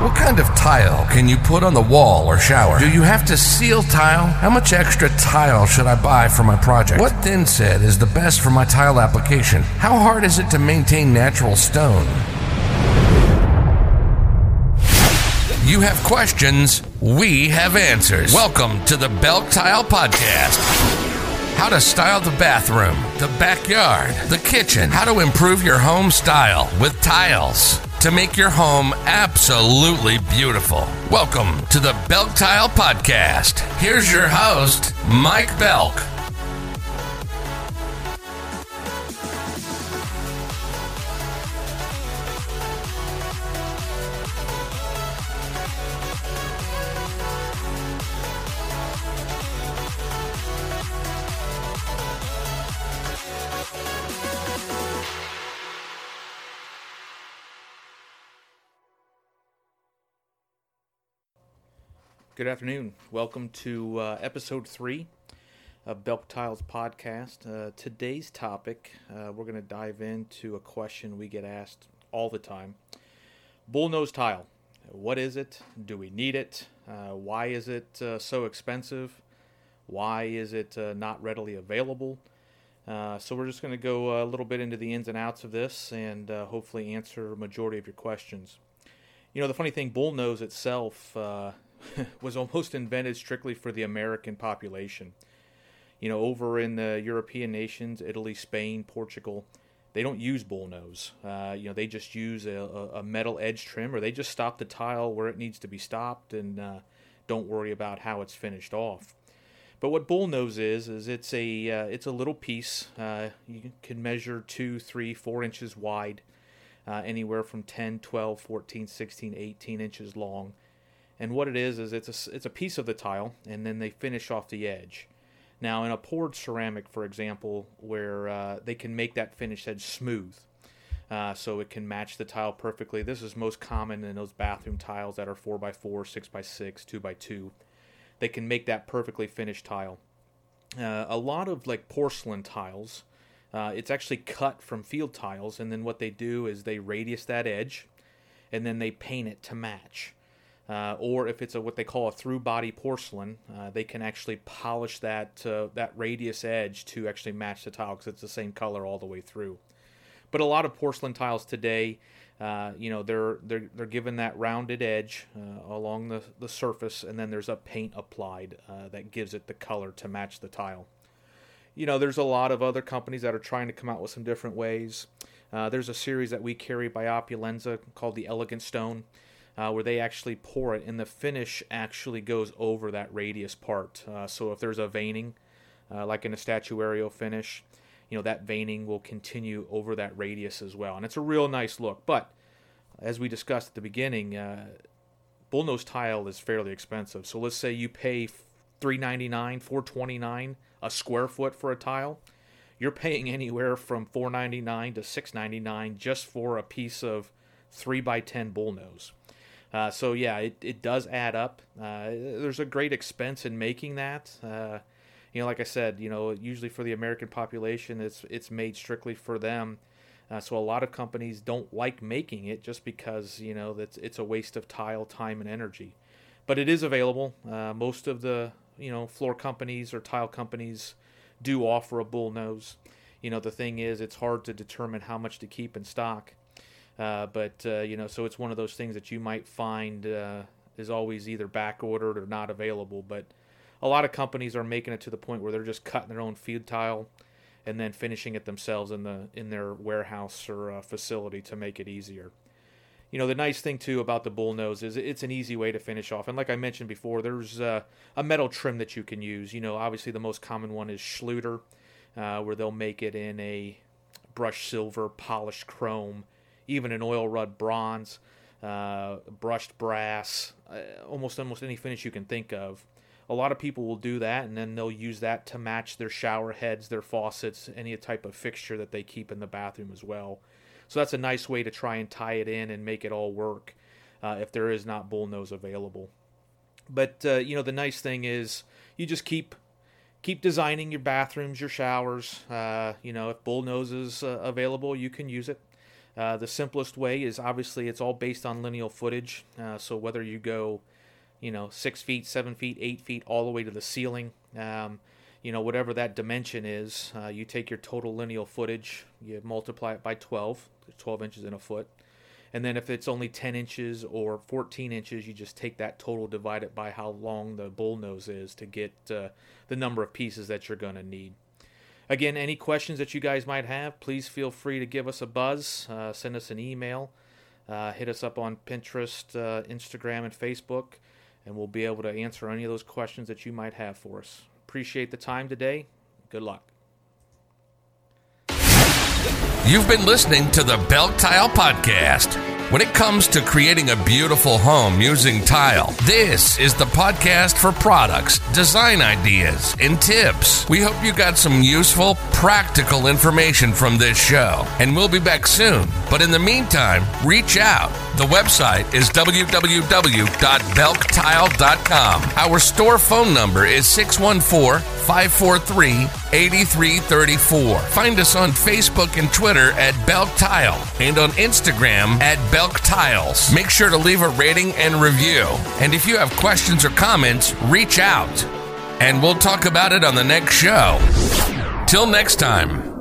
What kind of tile can you put on the wall or shower? Do you have to seal tile? How much extra tile should I buy for my project? What thin set is the best for my tile application? How hard is it to maintain natural stone? You have questions, we have answers. Welcome to the Belk Tile Podcast. How to style the bathroom, the backyard, the kitchen. How to improve your home style with tiles to make your home absolutely beautiful. Welcome to the Belk Tile Podcast. Here's your host, Mike Belk. Good afternoon. Welcome to episode 3 of Belk Tiles Podcast. Today's topic, we're going to dive into a question we get asked all the time. Bullnose tile. What is it? Do we need it? Why is it so expensive? Why is it not readily available? So we're just going to go a little bit into the ins and outs of this and hopefully answer a majority of your questions. You know, the funny thing, bullnose itself was almost invented strictly for the American population. You know, over in the European nations, Italy, Spain, Portugal, they don't use bullnose. You know, they just use a metal edge trim, or they just stop the tile where it needs to be stopped and don't worry about how it's finished off. But what bullnose is it's a little piece. You can measure 2, 3, 4 inches wide, anywhere from 10, 12, 14, 16, 18 inches long. And what it is it's a piece of the tile, and then they finish off the edge. Now, in a poured ceramic, for example, where they can make that finished edge smooth, so it can match the tile perfectly. This is most common in those bathroom tiles that are 4x4, 6x6, 2x2. They can make that perfectly finished tile. A lot of like porcelain tiles, it's actually cut from field tiles, and then what they do is they radius that edge, and then they paint it to match. Or if it's what they call a through-body porcelain, they can actually polish that radius edge to actually match the tile because it's the same color all the way through. But a lot of porcelain tiles today, you know, they're given that rounded edge along the surface, and then there's a paint applied that gives it the color to match the tile. You know, there's a lot of other companies that are trying to come out with some different ways. There's a series that we carry by Opulenza called the Elegant Stone, where they actually pour it, and the finish actually goes over that radius part. So if there's a veining, like in a statuario finish, you know, that veining will continue over that radius as well. And it's a real nice look. But as we discussed at the beginning, bullnose tile is fairly expensive. So let's say you pay $3.99, $4.29 a square foot for a tile. You're paying anywhere from $4.99 to $6.99 just for a piece of 3x10 bullnose. So yeah, it does add up. There's a great expense in making that. You know, like I said, you know, usually for the American population, it's made strictly for them. So a lot of companies don't like making it just because, you know, it's a waste of tile, time, and energy. But it is available. Most of the, you know, floor companies or tile companies do offer a bullnose. You know, the thing is, it's hard to determine how much to keep in stock. But you know, so it's one of those things that you might find is always either back-ordered or not available. But a lot of companies are making it to the point where they're just cutting their own field tile and then finishing it themselves in their warehouse or facility to make it easier. You know, the nice thing, too, about the bullnose is it's an easy way to finish off. And like I mentioned before, there's a metal trim that you can use. You know, obviously the most common one is Schluter, where they'll make it in a brushed silver, polished chrome, even an oil rud bronze, brushed brass, almost any finish you can think of. A lot of people will do that, and then they'll use that to match their shower heads, their faucets, any type of fixture that they keep in the bathroom as well. So that's a nice way to try and tie it in and make it all work if there is not bullnose available. But, you know, the nice thing is you just keep designing your bathrooms, your showers. You know, if bullnose is available, you can use it. The simplest way is obviously it's all based on lineal footage. So whether you go, 6 feet, 7 feet, 8 feet, all the way to the ceiling, whatever that dimension is, you take your total lineal footage, you multiply it by 12 inches in a foot. And then if it's only 10 inches or 14 inches, you just take that total, divide it by how long the bullnose is to get the number of pieces that you're going to need. Again, any questions that you guys might have, please feel free to give us a buzz, send us an email, hit us up on Pinterest, Instagram, and Facebook, and we'll be able to answer any of those questions that you might have for us. Appreciate the time today. Good luck. You've been listening to the Belk Tile Podcast. When it comes to creating a beautiful home using tile, this is the podcast for products, design ideas, and tips. We hope you got some useful, practical information from this show, and we'll be back soon. But in the meantime, reach out. The website is www.belktile.com. Our store phone number is 614-543-8334. Find us on Facebook and Twitter at Belk Tile and on Instagram at Belk Tiles. Make sure to leave a rating and review. And if you have questions or comments, reach out. And we'll talk about it on the next show. Till next time.